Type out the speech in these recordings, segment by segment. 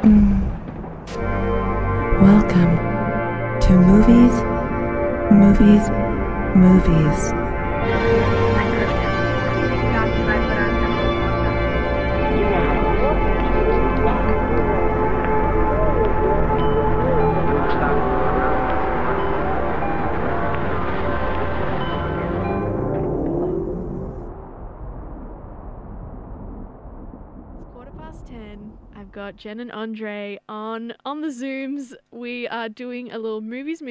Welcome to Movies. Got Jen and Andre on the Zooms. We are doing a little movies.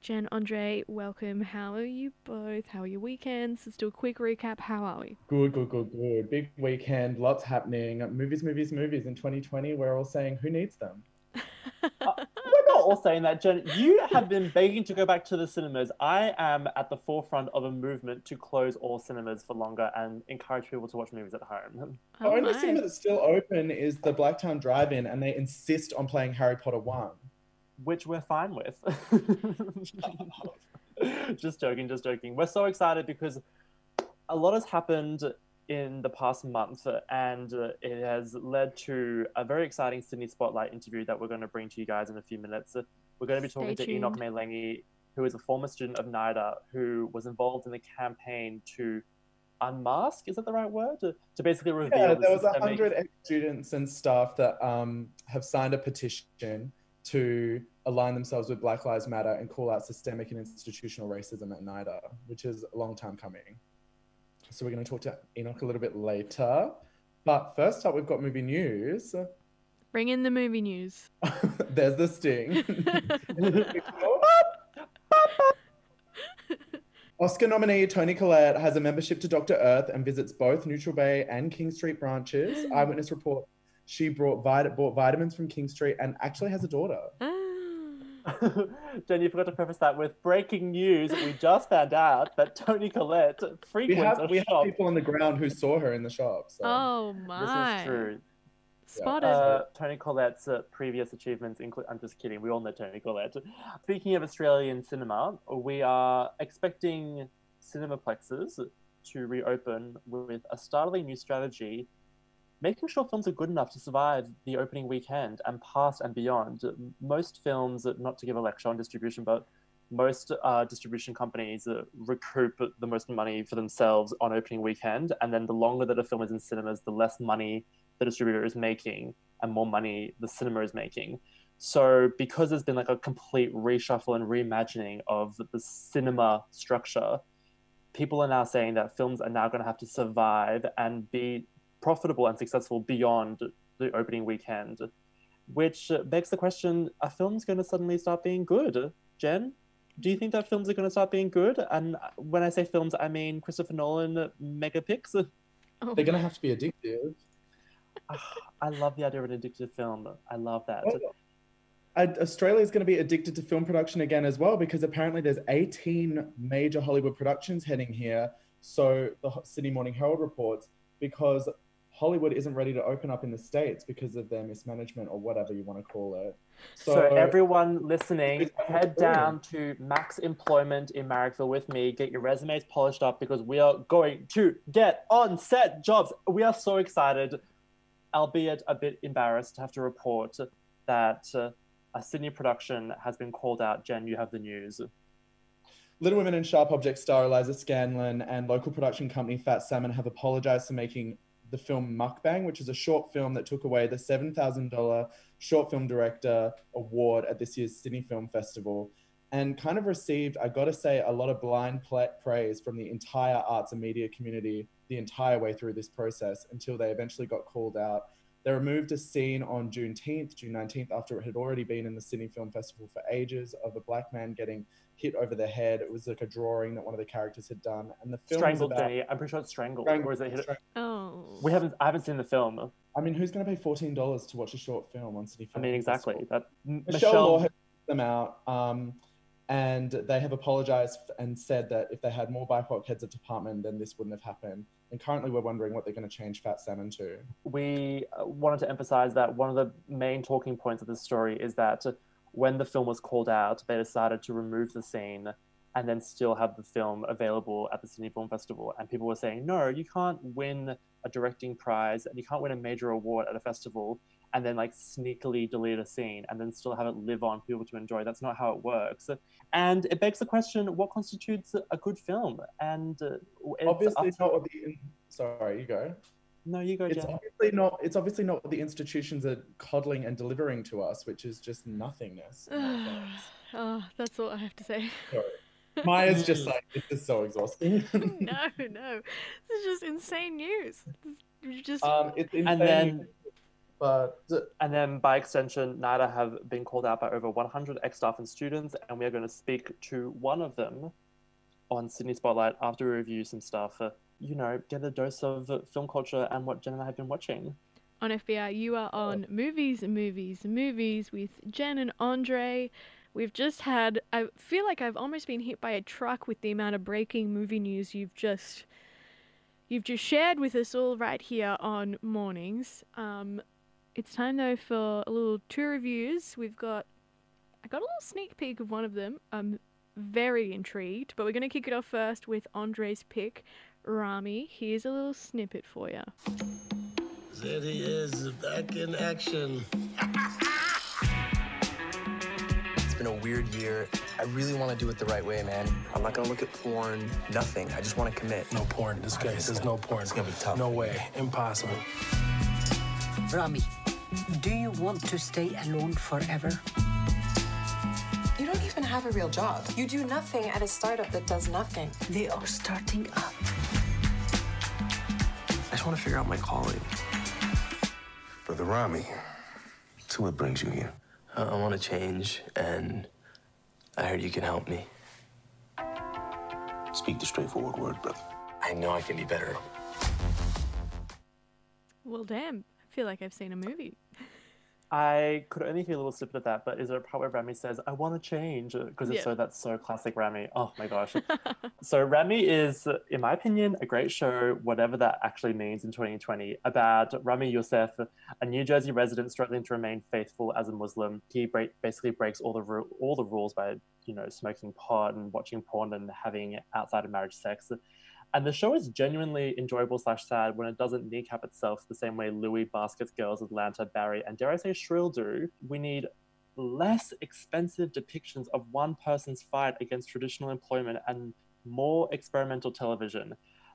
Jen, Andre, welcome. How are you both? How are your weekends? Let's do a quick recap. How are we? Good. Big weekend, lots happening. Movies. In 2020, we're all saying, who needs them? We're not all saying that, Jen. You have been begging to go back to the cinemas. I am at the forefront of a movement to close all cinemas for longer and encourage people to watch movies at home. The only cinema that's still open is the Blacktown Drive-In, and they insist on playing Harry Potter 1. Which we're fine with. Just joking. We're so excited because a lot has happened in the past month, and it has led to a very exciting Sydney Spotlight interview that we're going to bring to you guys in a few minutes. We're going to be talking to Enoch Melengi, who is a former student of NIDA, who was involved in the campaign to unmask, is that the right word? To basically reveal. Yeah, there was 100 ex-students and staff that have signed a petition to align themselves with Black Lives Matter and call out systemic and institutional racism at NIDA, which is a long time coming. So we're going to talk to Enoch a little bit later. But first up, we've got movie news. Bring in the movie news. There's the sting. Oscar nominee Toni Collette has a membership to Dr. Earth and visits both Neutral Bay and King Street branches. Eyewitness report, she bought vitamins from King Street and actually has a daughter. Jen, you forgot to preface that with breaking news. We just found out that Toni Collette frequents a shop. We have people on the ground who saw her in the shop. So. Oh my! This is true. Spotted. Yeah. Toni Collette's previous achievements include. I'm just kidding. We all know Toni Collette. Speaking of Australian cinema, we are expecting cinemaplexes to reopen with a startling new strategy. Making sure films are good enough to survive the opening weekend and past and beyond. Most films, not to give a lecture on distribution, but most distribution companies recoup the most money for themselves on opening weekend. And then the longer that a film is in cinemas, the less money the distributor is making and more money the cinema is making. So because there's been like a complete reshuffle and reimagining of the cinema structure, people are now saying that films are now going to have to survive and be profitable and successful beyond the opening weekend, which begs the question, are films going to suddenly start being good? Jen, do you think that films are going to start being good? And when I say films, I mean Christopher Nolan megapics. Oh. They're going to have to be addictive. I love the idea of an addictive film. I love that. Well, Australia is going to be addicted to film production again as well, because apparently there's 18 major Hollywood productions heading here. So the Sydney Morning Herald reports, because Hollywood isn't ready to open up in the States because of their mismanagement or whatever you want to call it. So everyone listening, head down to Max Employment in Marrickville with me. Get your resumes polished up because we are going to get on set jobs. We are so excited, albeit a bit embarrassed to have to report that a Sydney production has been called out. Jen, you have the news. Little Women and Sharp Objects star Eliza Scanlen and local production company Fat Salmon have apologised for making the film Mukbang, which is a short film that took away the $7,000 Short Film Director Award at this year's Sydney Film Festival, and kind of received, I gotta say, a lot of blind praise from the entire arts and media community the entire way through this process until they eventually got called out. They removed a scene on June 19th, after it had already been in the Sydney Film Festival for ages, of a black man getting hit over the head. It was like a drawing that one of the characters had done, and the film strangled. Jenny, I'm pretty sure it's strangled. Or is it hit? Oh, I haven't seen the film. I mean, who's going to pay $14 to watch a short film on Sydney Film? I mean, exactly. Festival? Michelle Law has put them out, and they have apologised and said that if they had more BIPOC heads of department, then this wouldn't have happened. And currently, we're wondering what they're going to change Fat Salmon to. We wanted to emphasise that one of the main talking points of this story is that when the film was called out, they decided to remove the scene and then still have the film available at the Sydney Film Festival. And people were saying, no, you can't win a directing prize, and you can't win a major award at a festival and then like sneakily delete a scene and then still have it live on for people to enjoy. That's not how it works. And it begs the question, what constitutes a good film? And obviously it's not what the... Sorry, you go. No, you go, Jen. It's obviously not what the institutions are coddling and delivering to us, which is just nothingness. Oh, that's all I have to say. Sorry. Maya's just like, this is so exhausting. No, this is just insane news. It's insane. And then by extension, NIDA have been called out by over 100 ex-staff and students, and we are going to speak to one of them on Sydney Spotlight after we review some stuff. You know, get a dose of film culture and what Jen and I have been watching. On FBI, you are on Movies, Movies, Movies with Jen and Andre. We've just had, I feel like I've almost been hit by a truck with the amount of breaking movie news you've just shared with us all right here on Mornings. It's time though for a little two reviews. I got a little sneak peek of one of them. I'm very intrigued, but we're going to kick it off first with Andre's pick. Ramy, here's a little snippet for you. There he is, back in action. It's been a weird year. I really want to do it the right way, man. I'm not going to look at porn, nothing. I just want to commit. No porn. This guy says no porn. It's going to be tough. No way. Impossible. Ramy, do you want to stay alone forever? You don't even have a real job. You do nothing at a startup that does nothing. They are starting up. I just want to figure out my calling. Brother Ramy, so what brings you here? I want to change, and I heard you can help me. Speak the straightforward word, brother. I know I can be better. Well, damn. I feel like I've seen a movie. I could only hear a little snippet of that, but is there a part where Ramy says, I want to change? Because if so, that's so classic Ramy. Oh my gosh. So Ramy is, in my opinion, a great show, whatever that actually means in 2020, about Ramy Youssef, a New Jersey resident struggling to remain faithful as a Muslim. He basically breaks all the rules by, you know, smoking pot and watching porn and having outside of marriage sex. And the show is genuinely enjoyable/sad when it doesn't kneecap itself the same way Louis, Baskets Girls, Atlanta, Barry, and dare I say Shrill do. We need less expensive depictions of one person's fight against traditional employment and more experimental television.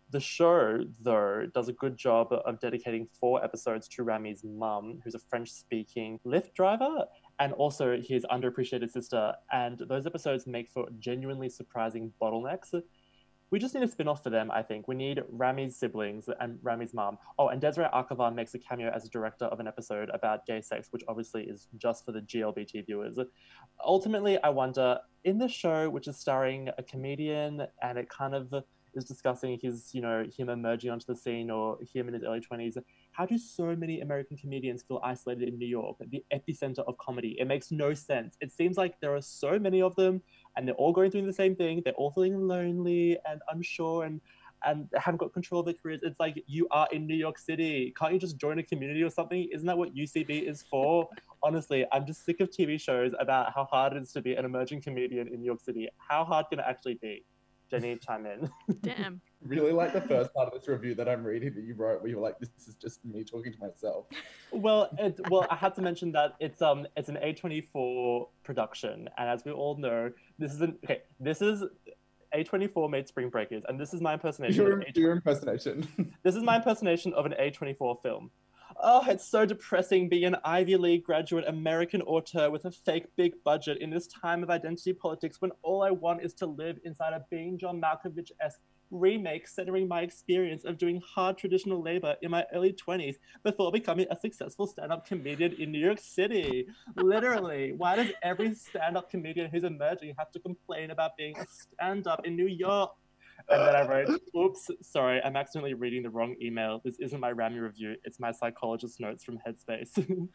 The show, though, does a good job of dedicating 4 episodes to Ramy's mum, who's a French-speaking Lyft driver, and also his underappreciated sister. And those episodes make for genuinely surprising bottlenecks. We just need a spin-off for them, I think. We need Ramy's siblings and Ramy's mom. Oh, and Desiree Akavan makes a cameo as a director of an episode about gay sex, which obviously is just for the GLBT viewers. Ultimately, I wonder, in this show, which is starring a comedian, and it kind of is discussing his, you know, him emerging onto the scene or him in his early 20s, how do so many American comedians feel isolated in New York, the epicenter of comedy? It makes no sense. It seems like there are so many of them and they're all going through the same thing. They're all feeling lonely and unsure and haven't got control of their careers. It's like, you are in New York City. Can't you just join a community or something? Isn't that what UCB is for? Honestly, I'm just sick of TV shows about how hard it is to be an emerging comedian in New York City. How hard can it actually be? Jenny, chime in. Damn. Really like the first part of this review that I'm reading that you wrote, where you were like, "This is just me talking to myself." Well, I had to mention that it's an A24 production, and as we all know, this is A24 made Spring Breakers, and this is my impersonation. Your impersonation. This is my impersonation of an A24 film. Oh, it's so depressing being an Ivy League graduate American auteur with a fake big budget in this time of identity politics when all I want is to live inside a Being John Malkovich-esque remake centering my experience of doing hard traditional labor in my early 20s before becoming a successful stand-up comedian in New York City. Literally, why does every stand-up comedian who's emerging have to complain about being a stand-up in New York? And then I wrote, oops, sorry, I'm accidentally reading the wrong email. This isn't my Ramy review. It's my psychologist notes from Headspace.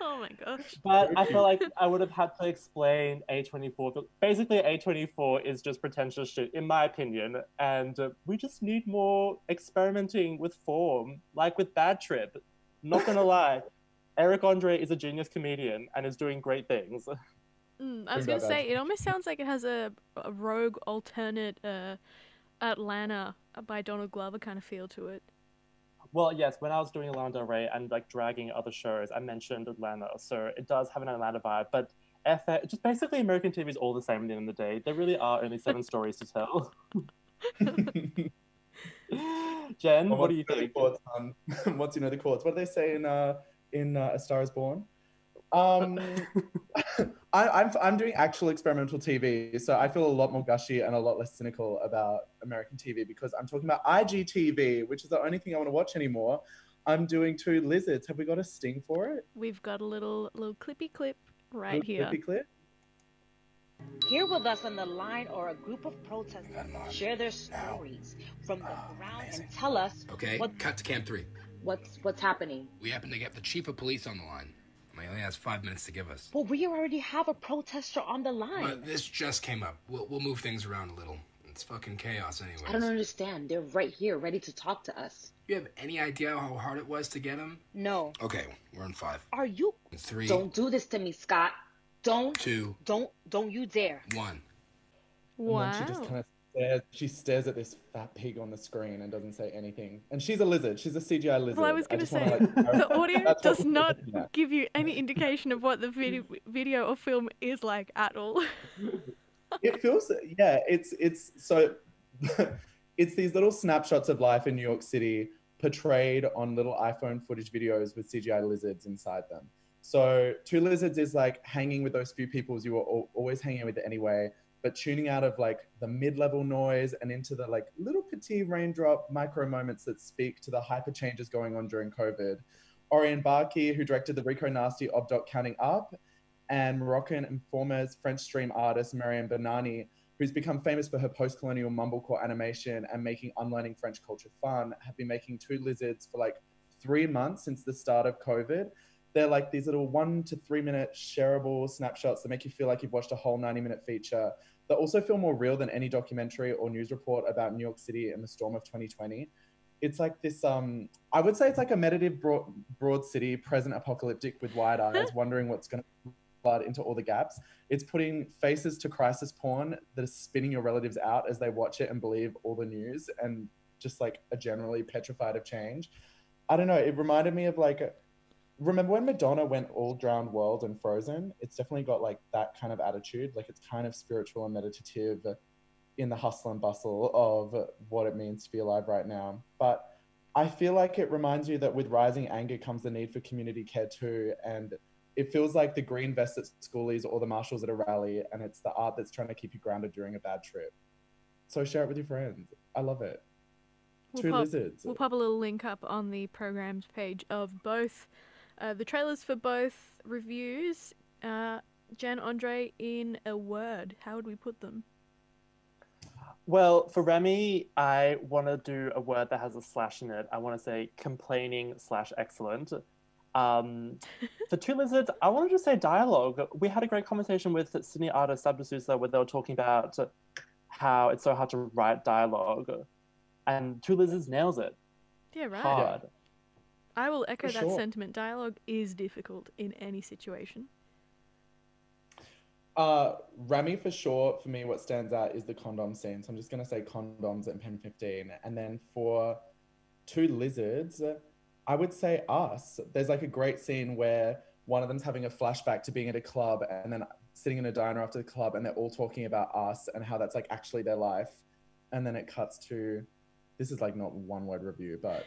Oh my gosh. But I feel like I would have had to explain A24. But basically, A24 is just pretentious shit, in my opinion. And we just need more experimenting with form, like with Bad Trip. Not going to lie, Eric Andre is a genius comedian and is doing great things. I was going to say, it almost sounds like it has a rogue alternate Atlanta by Donald Glover kind of feel to it. Well, yes, when I was doing Lana Del Rey and like dragging other shows, I mentioned Atlanta, so it does have an Atlanta vibe, but FX, just basically American TV is all the same at the end of the day. There really are only 7 stories to tell. Jen, well, what do you think? Once you know the chords. What do they say in A Star is Born? I'm doing actual experimental TV, so I feel a lot more gushy and a lot less cynical about American TV because I'm talking about IGTV, which is the only thing I want to watch anymore. I'm doing Two Lizards. Have we got a sting for it? We've got a little clippy clip right here. Clippy clip. Here with us on the line are a group of protesters share their stories from the ground and tell us. Okay, cut to Camp 3. What's happening? We happen to get the chief of police on the line. He only has 5 minutes to give us. Well, we already have a protester on the line. This just came up. We'll move things around a little. It's fucking chaos anyways. I don't understand. They're right here, ready to talk to us. You have any idea how hard it was to get them? No. Okay, we're in 5. Are you? In 3. Don't do this to me, Scott. Don't. 2. Don't you dare. 1. Wow. And then she just kind of stares. She stares at this fat pig on the screen and doesn't say anything. And she's a lizard. She's a CGI lizard. Well, I was going to say, the audio does not give you any indication of what the video or film is like at all. It feels, yeah, it's so, it's these little snapshots of life in New York City portrayed on little iPhone footage videos with CGI lizards inside them. So Two Lizards is like hanging with those few people you were always hanging with anyway, but tuning out of like the mid-level noise and into the like little petite raindrop micro moments that speak to the hyper changes going on during COVID. Orien Barki, who directed the Rico Nasty Obdoc Counting Up, and Moroccan and former French stream artist Marianne Bernani, who's become famous for her post-colonial mumblecore animation and making unlearning French culture fun, have been making Two Lizards for like 3 months since the start of COVID. They're like these little 1 to 3 minute shareable snapshots that make you feel like you've watched a whole 90-minute feature. They also feel more real than any documentary or news report about New York City in the storm of 2020. It's like this, I would say it's like a meditative broad city, present apocalyptic with wide eyes, wondering what's going to flood into all the gaps. It's putting faces to crisis porn that is spinning your relatives out as they watch it and believe all the news and just like are generally petrified of change. I don't know, it reminded me of like, remember when Madonna went all drowned world and Frozen? It's definitely got like that kind of attitude. Like it's kind of spiritual and meditative in the hustle and bustle of what it means to be alive right now. But I feel like it reminds you that with rising anger comes the need for community care too. And it feels like the green vests at schoolies or the marshals at a rally. And it's the art that's trying to keep you grounded during a bad trip. So share it with your friends. I love it. Two Lizards. We'll pop a little link up on the programs page of both. The trailers for both reviews. Jan, Andre, in a word, how would we put them? Well, for Ramy, I want to do a word that has a slash in it. I want to say complaining/excellent. For Two Lizards, I want to just say dialogue. We had a great conversation with Sydney artist Sab de Souza where they were talking about how it's so hard to write dialogue. And Two Lizards nails it. Yeah, right. Hard. Yeah. I will echo that sentiment. Dialogue is difficult in any situation. Ramy, for sure, for me, what stands out is the condom scene. So I'm just going to say condoms and Pen 15. And then for Two Lizards, I would say us. There's like a great scene where one of them's having a flashback to being at a club and then sitting in a diner after the club and they're all talking about us and how that's like actually their life. And then it cuts to... This is like not 1-word review, but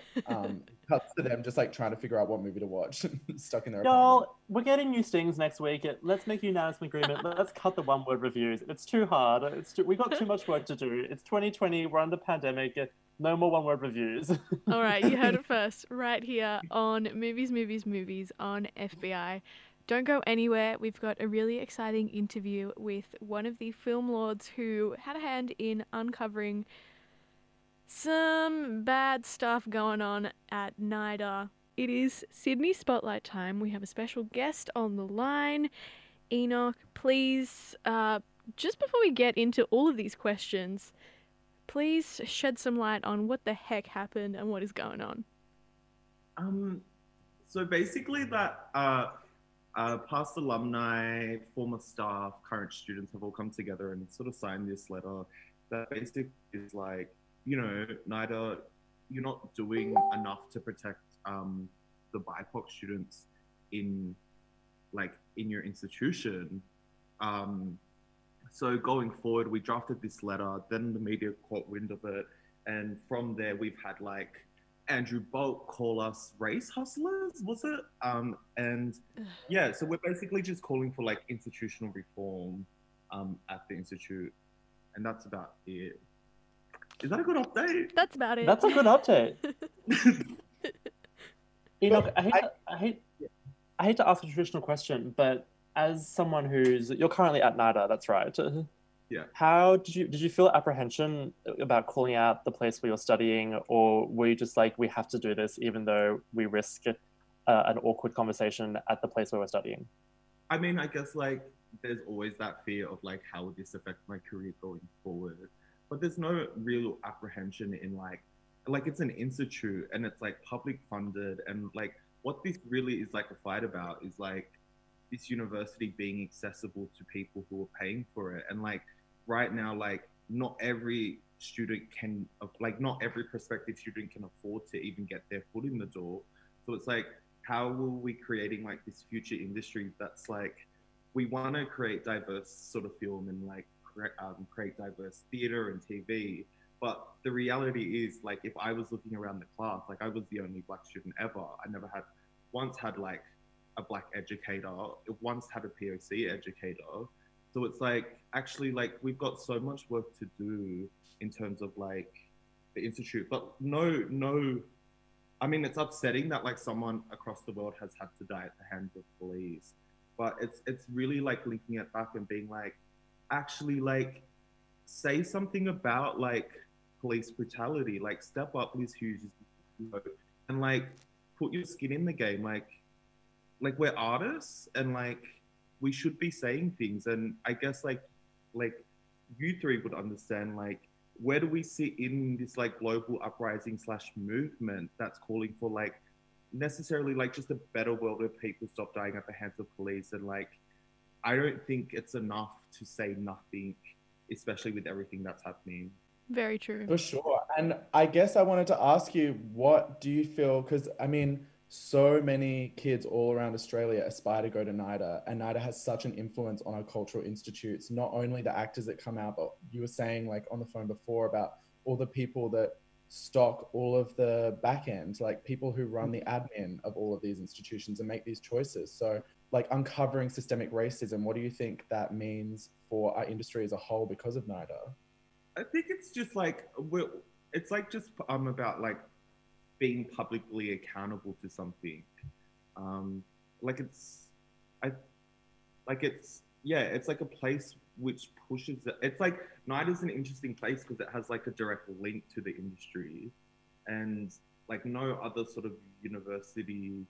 cuts to them just like trying to figure out what movie to watch, stuck in their apartment. Y'all, we're getting new stings next week. Let's make a unanimous agreement. Let's cut the 1-word reviews. It's too hard. We got too much work to do. It's 2020. We're under pandemic. No more 1-word reviews. All right, you heard it first, right here on Movies, Movies, Movies on FBI. Don't go anywhere. We've got a really exciting interview with one of the film lords who had a hand in uncovering some bad stuff going on at NIDA. It is Sydney Spotlight time. We have a special guest on the line. Enoch, please, just before we get into all of these questions, please shed some light on what the heck happened and what is going on. So basically that past alumni, former staff, current students have all come together and sort of signed this letter that basically is like, you know, NIDA you're not doing enough to protect the BIPOC students in your institution. So going forward, we drafted this letter, then the media caught wind of it. And from there, we've had Andrew Bolt call us race hustlers, was it? And yeah, so we're basically just calling for institutional reform at the Institute. And that's about it. Is that a good update? That's about it. That's a good update. Enoch, I hate to ask a traditional question, but as someone you're currently at NIDA, that's right. Yeah. How did you feel apprehension about calling out the place where you're studying, or were you just we have to do this even though we risk an awkward conversation at the place where we're studying? I mean, I guess there's always that fear of how would this affect my career going forward, but there's no real apprehension in it's an institute and it's public funded, and what this really is a fight about is this university being accessible to people who are paying for it. And right now, not every student can, not every prospective student can afford to even get their foot in the door. So it's how are we creating this future industry that's we want to create diverse sort of film and create diverse theater and TV. But the reality is if I was looking around the class, I was the only Black student ever. I never had, once had a Black educator, once had a POC educator. So it's actually we've got so much work to do in terms of the Institute, but no, I mean, it's upsetting that someone across the world has had to die at the hands of police, but it's really linking it back and being actually say something about police brutality, step up, Liz Hughes, and put your skin in the game. We're artists and we should be saying things, and I guess you three would understand where do we sit in this global uprising / movement that's calling for necessarily just a better world where people stop dying at the hands of police, and I don't think it's enough to say nothing, especially with everything that's happening. Very true. For sure. And I guess I wanted to ask you, what do you feel, because I mean, so many kids all around Australia aspire to go to NIDA, and NIDA has such an influence on our cultural institutes, not only the actors that come out, but you were saying on the phone before about all the people that stock all of the back end, people who run the admin of all of these institutions and make these choices. So uncovering systemic racism, what do you think that means for our industry as a whole because of NIDA? I think it's just about being publicly accountable to something. It's a place which pushes it. It's NIDA is an interesting place because it has a direct link to the industry, and no other sort of university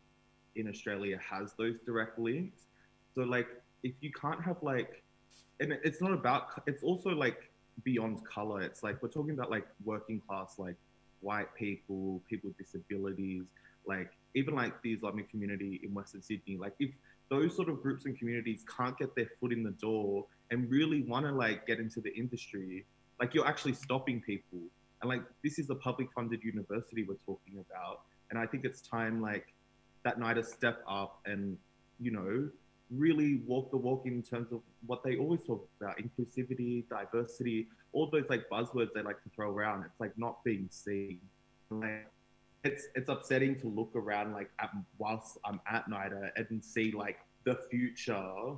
in Australia has those direct links. So if you can't have and it's not about, it's also beyond color. It's we're talking about working class, white people, people with disabilities, even the Islamic community in Western Sydney. If those sort of groups and communities can't get their foot in the door and really want to get into the industry, you're actually stopping people. And this is a public funded university we're talking about, and I think it's time that NIDA step up and really walk the walk in terms of what they always talk about, inclusivity, diversity, all those buzzwords they to throw around. It's not being seen. It's upsetting to look around whilst I'm at NIDA and see the future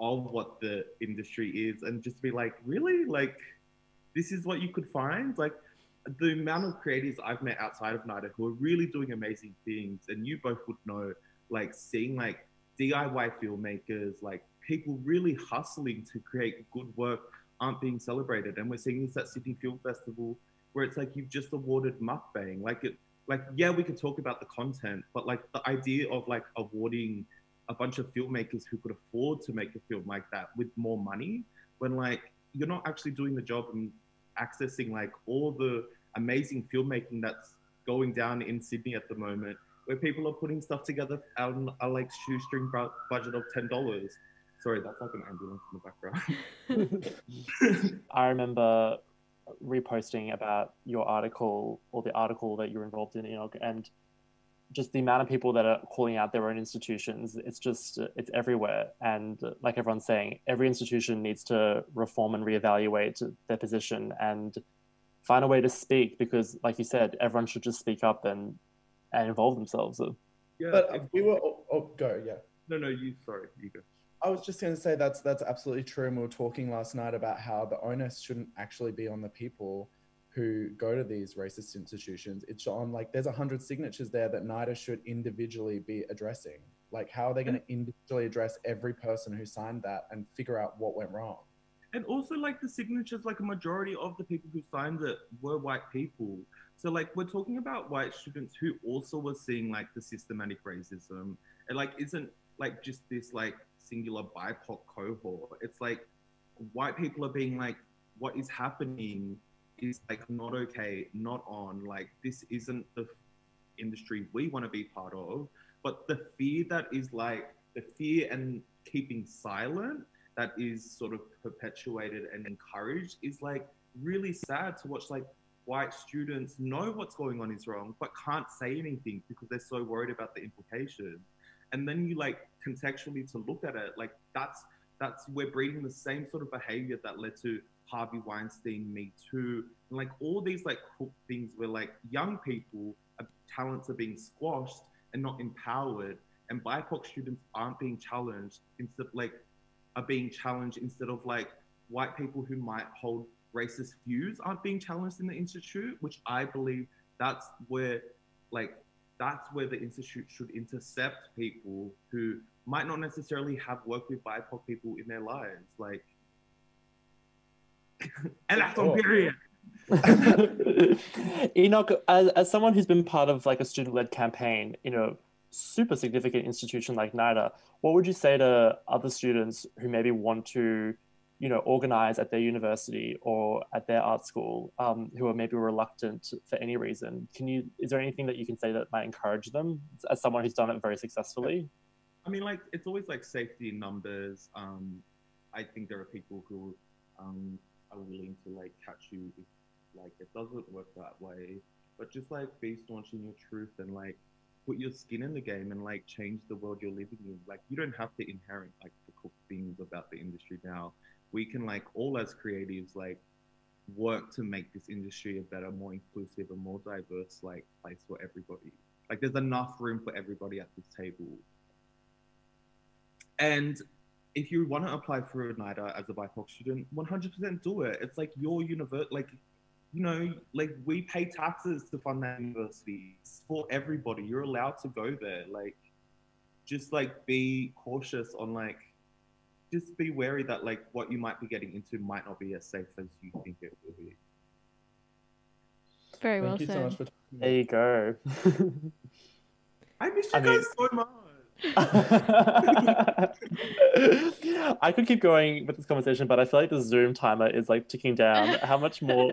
of what the industry is, and just be really this is what you could find. The amount of creatives I've met outside of NIDA who are really doing amazing things, and you both would know, seeing DIY filmmakers, people really hustling to create good work aren't being celebrated. And we're seeing this at Sydney Film Festival, where it's you've just awarded Mukbang. Yeah, we could talk about the content, but the idea of awarding a bunch of filmmakers who could afford to make a film like that with more money, when you're not actually doing the job and accessing all the amazing filmmaking that's going down in Sydney at the moment, where people are putting stuff together on a shoestring budget of $10. Sorry, that's an ambulance in the background. I remember reposting about your article or the article that you're involved in, Enoch, and just the amount of people that are calling out their own institutions, it's just, it's everywhere. And like everyone's saying, every institution needs to reform and reevaluate their position and find a way to speak, because like you said, everyone should just speak up and involve themselves. Yeah, but if we were, you go. I was just going to say that's absolutely true. And we were talking last night about how the onus shouldn't actually be on the people who go to these racist institutions. It's on, like, there's 100 signatures there that NIDA should individually be addressing. Like, how are they going to individually address every person who signed that and figure out what went wrong? And also, like, the signatures, like, a majority of the people who signed it were white people. So, like, we're talking about white students who also were seeing, like, the systematic racism. And, like, isn't, like, just this, like, singular BIPOC cohort. It's like white people are being like, what is happening is like not okay, not on, like this isn't the industry we want to be part of. But the fear that is like, the fear and keeping silent that is sort of perpetuated and encouraged is like really sad to watch. Like white students know what's going on is wrong, but can't say anything because they're so worried about the implications. And then you like contextually to look at it, like that's we're breeding the same sort of behavior that led to Harvey Weinstein, Me Too, and like all these like hook things where like young people, talents are being squashed and not empowered, and BIPOC students aren't being challenged, instead like are being challenged instead of like white people who might hold racist views aren't being challenged in the institute, which I believe that's where the institute should intercept people who might not necessarily have worked with BIPOC people in their lives. Like, and that's on period. Enoch, as someone who's been part of like a student-led campaign, you know, super significant institution like NIDA, what would you say to other students who maybe want to, you know, organize at their university or at their art school, who are maybe reluctant for any reason? Is there anything that you can say that might encourage them as someone who's done it very successfully? I mean, like, it's always like safety in numbers. I think there are people who are willing to like catch you if like it doesn't work that way, but just like be staunch in your truth and like put your skin in the game and like change the world you're living in. Like you don't have to inherit like the cool things about the industry now. We can like all as creatives like work to make this industry a better, more inclusive and more diverse like place for everybody. Like there's enough room for everybody at this table. And if you want to apply for a NIDA as a BIPOC student, 100% do it. It's like your university, like, you know, like we pay taxes to fund that university. It's for everybody. You're allowed to go there. Like, just like be cautious on like, just be wary that like what you might be getting into might not be as safe as you think it will be. Very well said. Thank you so much for talking. There you go. I miss you guys so much. I could keep going with this conversation, but I feel like the Zoom timer is like ticking down. How much more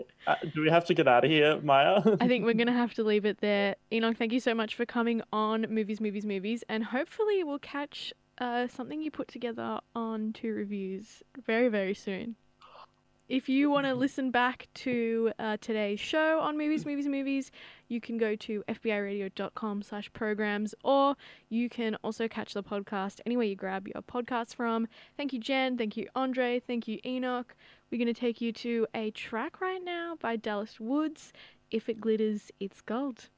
do we have to get out of here, Maya? I think we're going to have to leave it there. Enoch, thank you so much for coming on Movies, and hopefully we'll catch something you put together on Two Reviews very, very soon. If you want to listen back to today's show on Movies, you can go to fbiradio.com/programs, or you can also catch the podcast anywhere you grab your podcasts from. Thank you, Jen. Thank you, Andre. Thank you, Enoch. We're going to take you to a track right now by Dallas Woods. If it glitters, it's gold.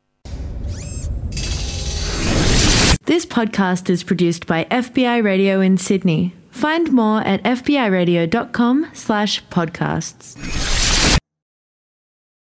This podcast is produced by FBI Radio in Sydney. Find more at fbiradio.com/podcasts.